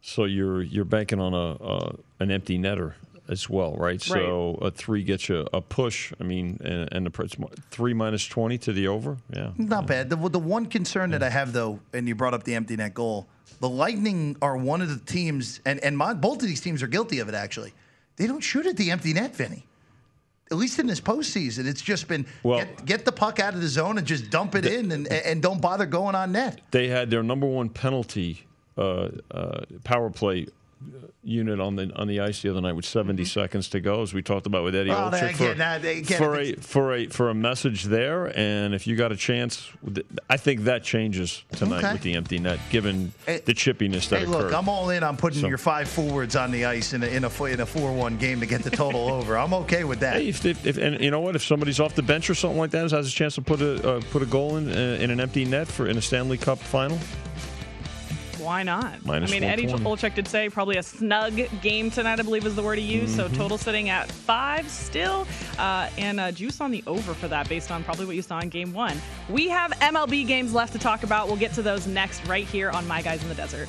So you're you're banking on a uh, an empty netter as well, right? right? So a three gets you a push. I mean, and, and the three minus twenty to the over. Yeah, not yeah. bad. The, the one concern yeah. that I have, though, and you brought up the empty net goal. The Lightning are one of the teams, and and my, both of these teams are guilty of it. Actually, they don't shoot at the empty net, Vinny. At least in this postseason, it's just been well, get, get the puck out of the zone and just dump it the, in, and and don't bother going on net. They had their number one penalty uh, uh, power play unit on the on the ice the other night with seventy mm-hmm. seconds to go, as we talked about with Eddie well, Olczyk for, nah, for a for a for a message there. And if you got a chance, I think that changes tonight okay. with the empty net, given it, the chippiness that hey, occurred. Look, I'm all in on putting so. your five forwards on the ice in a in a in a four one game to get the total over. I'm okay with that. Hey, if, if, if, and you know what? If somebody's off the bench or something like that, has a chance to put a uh, put a goal in uh, in an empty net for in a Stanley Cup final. Why not? Minus I mean, Eddie Olczyk did say probably a snug game tonight, I believe is the word he used. Mm-hmm. So total sitting at five still. Uh, and uh, juice on the over for that based on probably what you saw in game one. We have M L B games left to talk about. We'll get to those next right here on My Guys in the Desert.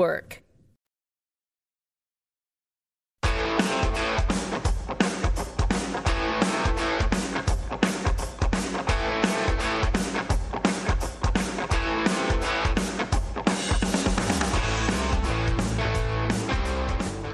Work.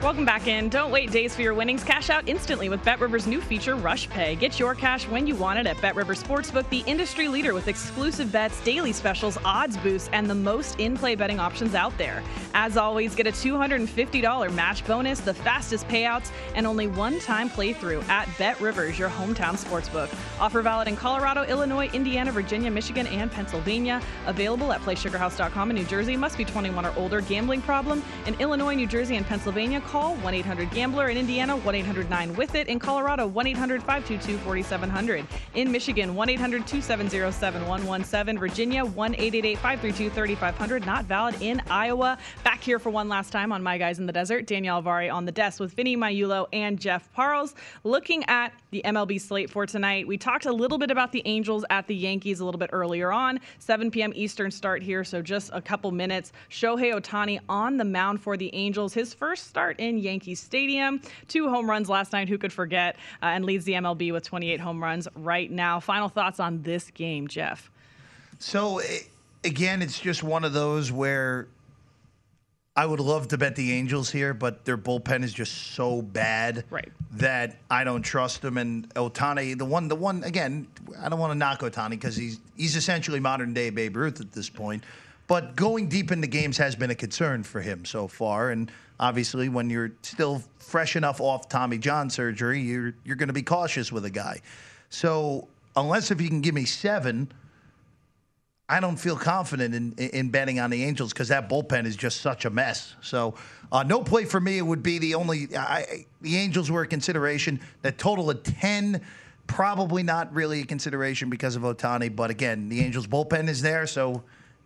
Welcome back in. Don't wait days for your winnings. Cash out instantly with BetRivers' new feature, Rush Pay. Get your cash when you want it at BetRivers Sportsbook, the industry leader with exclusive bets, daily specials, odds boosts, and the most in-play betting options out there. As always, get a two hundred fifty dollars match bonus, the fastest payouts, and only one-time playthrough at BetRivers, your hometown sportsbook. Offer valid in Colorado, Illinois, Indiana, Virginia, Michigan, and Pennsylvania. Available at play sugar house dot com in New Jersey. Must be twenty-one or older. Gambling problem? In Illinois, New Jersey, and Pennsylvania, call one eight hundred gambler. In Indiana, one eight hundred nine with it. In Colorado, one eight hundred five two two four seven zero zero. In Michigan, one eight hundred two seven zero seven one one seven. Virginia, one eight eight eight five three two three five zero zero. Not valid in Iowa. Back here for one last time on My Guys in the Desert. Danielle Avari on the desk with Vinny Maiulo and Jeff Parles. Looking at the M L B slate for tonight, we talked a little bit about the Angels at the Yankees a little bit earlier on. seven p.m. Eastern start here, so just a couple minutes. Shohei Ohtani on the mound for the Angels. His first start in in Yankee Stadium. Two home runs last night, who could forget, uh, and leads the M L B with twenty-eight home runs right now. Final thoughts on this game, Jeff? So, it, again, it's just one of those where I would love to bet the Angels here, but their bullpen is just so bad right. that I don't trust them. And Ohtani, the one, the one again, I don't want to knock Ohtani because he's, he's essentially modern-day Babe Ruth at this point. But going deep into games has been a concern for him so far. And obviously, when you're still fresh enough off Tommy John surgery, you're you're going to be cautious with a guy. So unless if you can give me seven, I don't feel confident in in betting on the Angels because that bullpen is just such a mess. So uh, no play for me. It would be the only I, the Angels were a consideration. That total of ten, probably not really a consideration because of Ohtani. But again, the Angels bullpen is there, so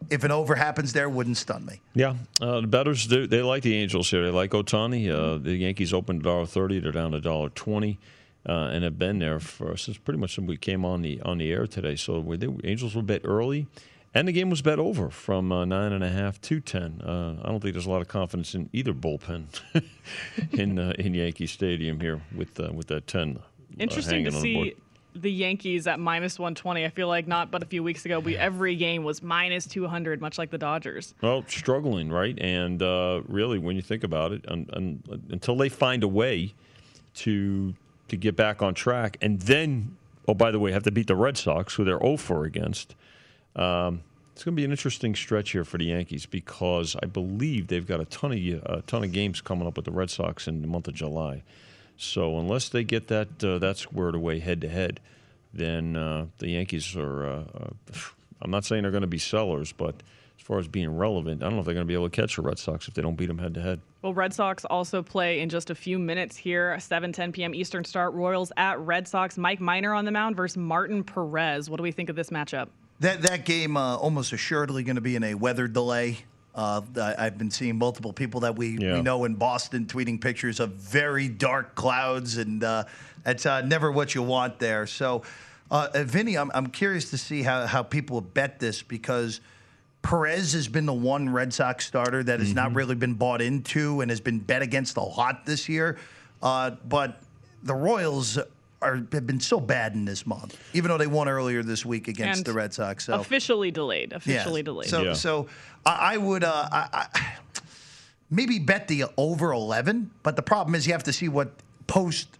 if an over happens there, wouldn't stun me. Yeah, uh, the bettors do. They like the Angels here. They like Ohtani. Uh, the Yankees opened one dollar thirty. They're down to one dollar twenty. Uh, and have been there for since pretty much when we came on the on the air today. So we did, Angels were bet early, and the game was bet over from uh, nine and a half to ten. Uh, I don't think there's a lot of confidence in either bullpen in uh, in Yankee Stadium here with uh, with that ten. Interesting uh, to see the Yankees at minus one twenty. I feel like not, but a few weeks ago, we every game was minus two hundred, much like the Dodgers. Well, struggling, right? And uh, really, when you think about it, un, un, until they find a way to to get back on track, and then, oh, by the way, have to beat the Red Sox, who they're oh for against. Um, it's going to be an interesting stretch here for the Yankees because I believe they've got a ton of a ton of games coming up with the Red Sox in the month of July. So unless they get that uh, that squared away head-to-head, then uh, the Yankees are uh, uh, – I'm not saying they're going to be sellers, but – as far as being relevant, I don't know if they're going to be able to catch the Red Sox if they don't beat them head-to-head. Well, Red Sox also play in just a few minutes here, seven ten p.m. Eastern start. Royals at Red Sox. Mike Minor on the mound versus Martin Perez. What do we think of this matchup? That that game uh, almost assuredly going to be in a weather delay. Uh, I've been seeing multiple people that we, yeah. we know in Boston tweeting pictures of very dark clouds, and uh, that's uh, never what you want there. So, uh, Vinny, I'm, I'm curious to see how, how people bet this because – Perez has been the one Red Sox starter that has mm-hmm. not really been bought into and has been bet against a lot this year. Uh, but the Royals are, have been so bad in this month, even though they won earlier this week against and the Red Sox. So. Officially delayed. Officially yeah. delayed. So, yeah. so I, I would uh, I, I maybe bet the over eleven, but the problem is you have to see what post-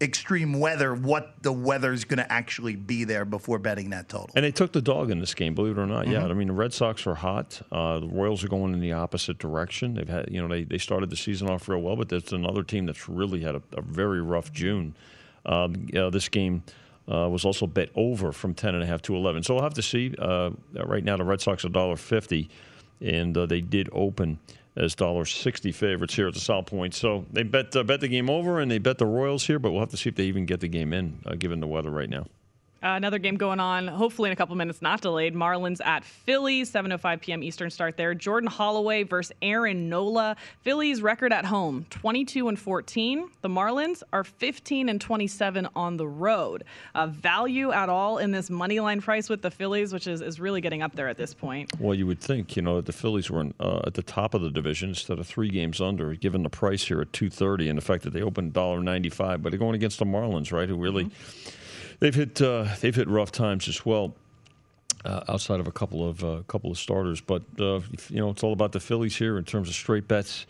extreme weather, what the weather's going to actually be there before betting that total. And they took the dog in this game, believe it or not. Mm-hmm. Yeah, I mean, the Red Sox are hot. Uh, the Royals are going in the opposite direction. They've had, you know, they, they started the season off real well, but that's another team that's really had a, a very rough June. Um, uh, this game uh, was also bet over from ten point five to eleven. So we'll have to see. Uh, right now, the Red Sox are one dollar fifty, and uh, they did open as one dollar sixty favorites here at the South Point. So they bet uh, bet the game over, and they bet the Royals here, but we'll have to see if they even get the game in, uh, given the weather right now. Uh, another game going on, hopefully in a couple minutes, not delayed. Marlins at Phillies, seven oh five p.m. Eastern start there. Jordan Holloway versus Aaron Nola. Phillies record at home, twenty-two and fourteen. The Marlins are fifteen and twenty-seven on the road. Uh, value at all in this money line price with the Phillies, which is, is really getting up there at this point. Well, you would think, you know, that the Phillies were in, uh, at the top of the division instead of three games under, given the price here at two thirty and the fact that they opened one dollar ninety-five. But they're going against the Marlins, right, who really... Mm-hmm. They've hit uh, they've hit rough times as well, uh, outside of a couple of uh, couple of starters. But uh, you know, it's all about the Phillies here in terms of straight bets,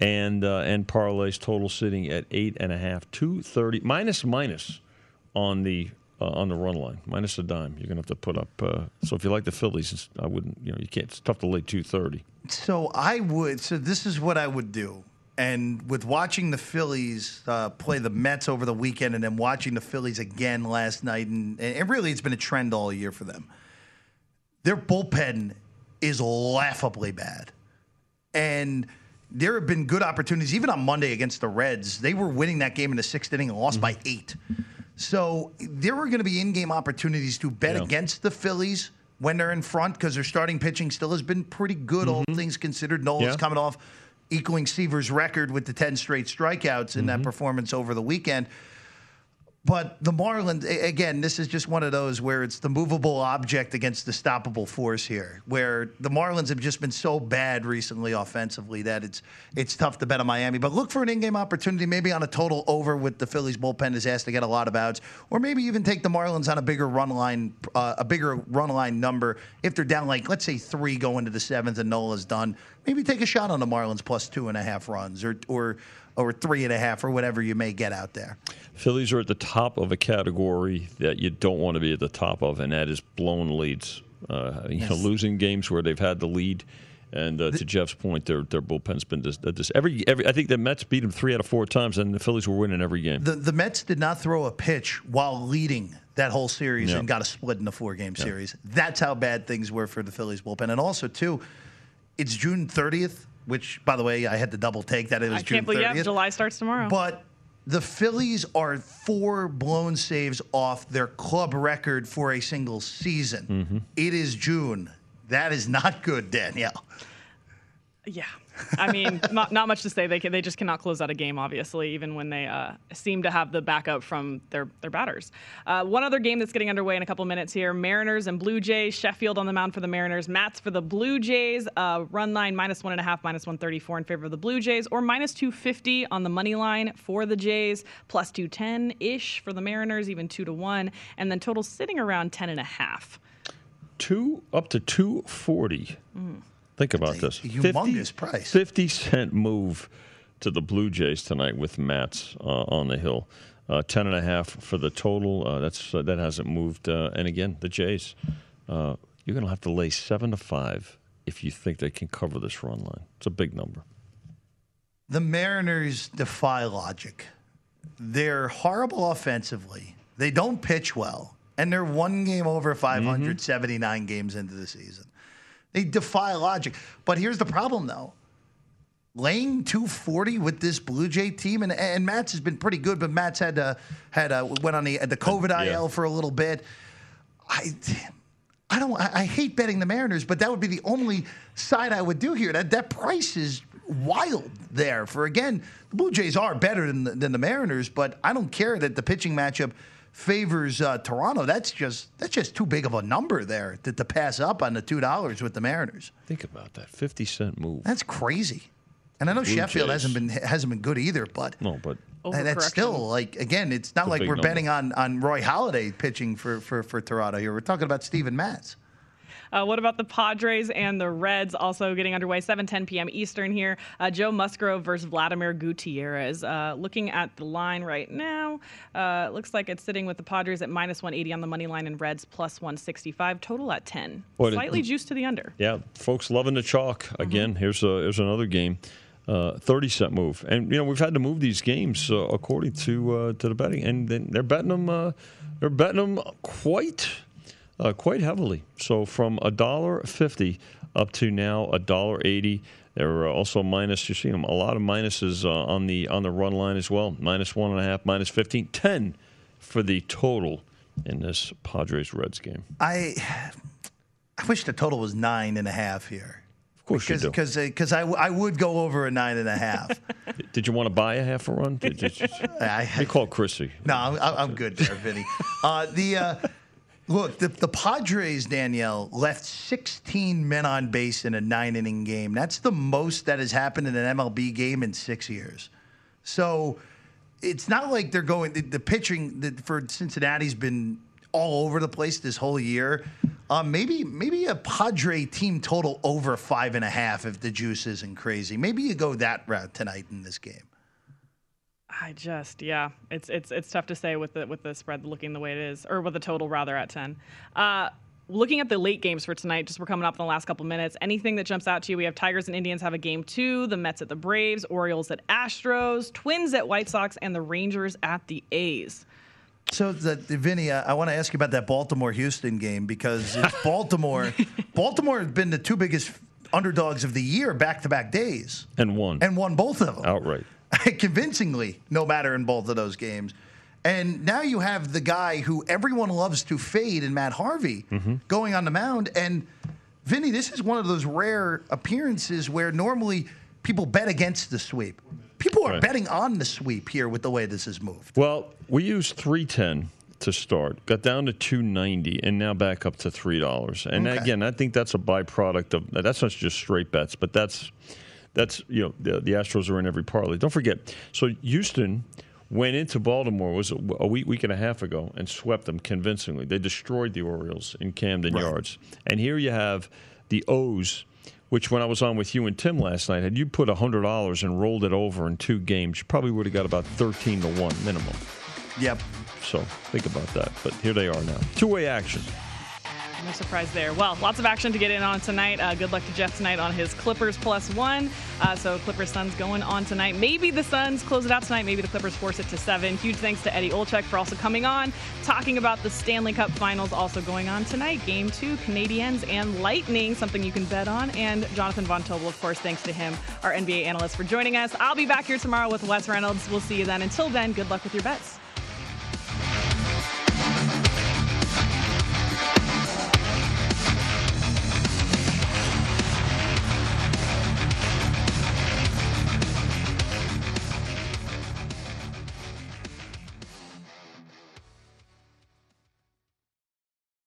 and uh, and parlays. Total sitting at eight and a half, two thirty minus minus on the uh, on the run line, minus a dime. You're gonna have to put up. Uh, so if you like the Phillies, it's, I wouldn't. You know, you can't. It's tough to lay two thirty. So I would. So this is what I would do. And with watching the Phillies uh, play the Mets over the weekend and then watching the Phillies again last night, and, and really it's been a trend all year for them. Their bullpen is laughably bad. And there have been good opportunities, even on Monday against the Reds. They were winning that game in the sixth inning and lost by eight. So there were going to be in-game opportunities to bet yeah. against the Phillies when they're in front because their starting pitching still has been pretty good, mm-hmm. all things considered. Nola's yeah. coming off equaling Seaver's record with the ten straight strikeouts in mm-hmm. that performance over the weekend. But the Marlins, again, this is just one of those where it's the movable object against the stoppable force here, where the Marlins have just been so bad recently offensively that it's it's tough to bet on Miami. But look for an in-game opportunity, maybe on a total over with the Phillies bullpen is asked to get a lot of outs, or maybe even take the Marlins on a bigger run line, uh, a bigger run line number if they're down like let's say three going to the seventh and Nola's done. Maybe take a shot on the Marlins plus two and a half runs, or or. or three and a half, or whatever you may get out there. Phillies are at the top of a category that you don't want to be at the top of, and that is blown leads. Uh, you yes. know, losing games where they've had the lead And uh, to Jeff's point, their their bullpen's been this, this every every. I think the Mets beat them three out of four times, and the Phillies were winning every game. The the Mets did not throw a pitch while leading that whole series yeah. and got a split in a four game yeah. series. That's how bad things were for the Phillies bullpen. And also too, it's June thirtieth, which by the way I had to double take that it was June thirtieth. I can't believe yeah, July starts tomorrow. But the Phillies are four blown saves off their club record for a single season. Mm-hmm. It is June. That is not good, Danielle. Yeah. I mean, not, not much to say. They can, they just cannot close out a game, obviously, even when they uh, seem to have the backup from their, their batters. Uh, one other game that's getting underway in a couple minutes here, Mariners and Blue Jays. Sheffield on the mound for the Mariners. Mats for the Blue Jays. Uh, run line, minus one and a half, minus one thirty-four in favor of the Blue Jays, or minus two fifty on the money line for the Jays, plus two ten-ish for the Mariners, even two to one. And then total sitting around ten and a half. Two up to two forty. Mm. Think about this. Humongous price. fifty cent move to the Blue Jays tonight with Mats uh, on the hill. Uh, ten and a half for the total. Uh, that's uh, that hasn't moved. Uh, and again, the Jays. Uh, you're going to have to lay seven to five if you think they can cover this run line. It's a big number. The Mariners defy logic. They're horrible offensively. They don't pitch well. And they're one game over five hundred, mm-hmm. seventy-nine games into the season. They defy logic. But here's the problem, though. Laying two forty with this Blue Jay team, and, and Mats has been pretty good, but Mats had uh, had uh, went on the the COVID yeah. I L for a little bit. I I don't I, I hate betting the Mariners, but that would be the only side I would do here. That that price is wild there. For again, the Blue Jays are better than the, than the Mariners, but I don't care that the pitching matchup favors uh, Toronto. That's just that's just too big of a number there to, to pass up on the two dollars with the Mariners. Think about that fifty cent move. That's crazy. And I know Blue Sheffield Jays. hasn't been hasn't been good either, but no, but that's still like again, it's not like we're number. betting on on Roy Halladay pitching for for for Toronto here. We're talking about Steven Matz. Uh, what about the Padres and the Reds also getting underway? seven ten p.m. Eastern here. Uh, Joe Musgrove versus Vladimir Gutierrez. Uh, looking at the line right now, uh, looks like it's sitting with the Padres at minus one eighty on the money line and Reds plus one sixty-five. Total at ten. Boy, Slightly it, juiced to the under. Yeah, folks loving the chalk. Again, mm-hmm. here's, a, here's another game. Uh, thirty cent move. And, you know, we've had to move these games uh, according to uh, to the betting. And they're betting them, uh, they're betting them quite... Uh, quite heavily. So from one dollar fifty up to now one dollar eighty. There are also minus, you see them, a lot of minuses uh, on the on the run line as well. Minus one and a half, minus fifteen, ten for the total in this Padres-Reds game. I I wish the total was nine and a half here. Of course because, you do. Because because uh, I, w- I would go over a nine and a half. Did you want to buy a half a run? Did you, did you, I, you call Chrissy. No, I'm, I'm good there, Vinny. Uh, the... Uh, Look, the, the Padres, Danielle, left sixteen men on base in a nine-inning game. That's the most that has happened in an M L B game in six years. So it's not like they're going – the pitching the, for Cincinnati's been all over the place this whole year. Um, maybe maybe a Padre team total over five and a half if the juice isn't crazy. Maybe you go that route tonight in this game. I just, yeah, it's it's it's tough to say with the with the spread looking the way it is, or with the total rather at ten. Uh, looking at the late games for tonight, just we're coming up in the last couple minutes. Anything that jumps out to you? We have Tigers and Indians have a game two, the Mets at the Braves, Orioles at Astros, Twins at White Sox, and the Rangers at the A's. So, the, Vinny, I want to ask you about that Baltimore-Houston game because it's Baltimore. Baltimore has been the two biggest underdogs of the year back-to-back days. And won. And won both of them. Outright. Convincingly, no matter in both of those games. And now you have the guy who everyone loves to fade in Matt Harvey mm-hmm. going on the mound. And, Vinny, this is one of those rare appearances where normally people bet against the sweep. People are right. betting on the sweep here with the way this has moved. Well, we used three ten to start, got down to two ninety, and now back up to three dollars. And, okay. again, I think that's a byproduct of – that's not just straight bets, but that's – That's, you know, the, the Astros are in every parlay. Don't forget. So Houston went into Baltimore was a week, week and a half ago and swept them convincingly. They destroyed the Orioles in Camden right. Yards. And here you have the O's, which when I was on with you and Tim last night, had you put one hundred dollars and rolled it over in two games, you probably would have got about thirteen to one minimum. Yep. So think about that. But here they are now. Two-way action. No surprise there. Well, lots of action to get in on tonight. Uh, good luck to Jeff tonight on his Clippers plus one. Uh, so Clippers Suns going on tonight. Maybe the Suns close it out tonight. Maybe the Clippers force it to seven. Huge thanks to Eddie Olczyk for also coming on, talking about the Stanley Cup Finals also going on tonight. Game two, Canadiens and Lightning, something you can bet on. And Jonathan Von Tobel, of course, thanks to him, our N B A analyst, for joining us. I'll be back here tomorrow with Wes Reynolds. We'll see you then. Until then, good luck with your bets.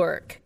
Work.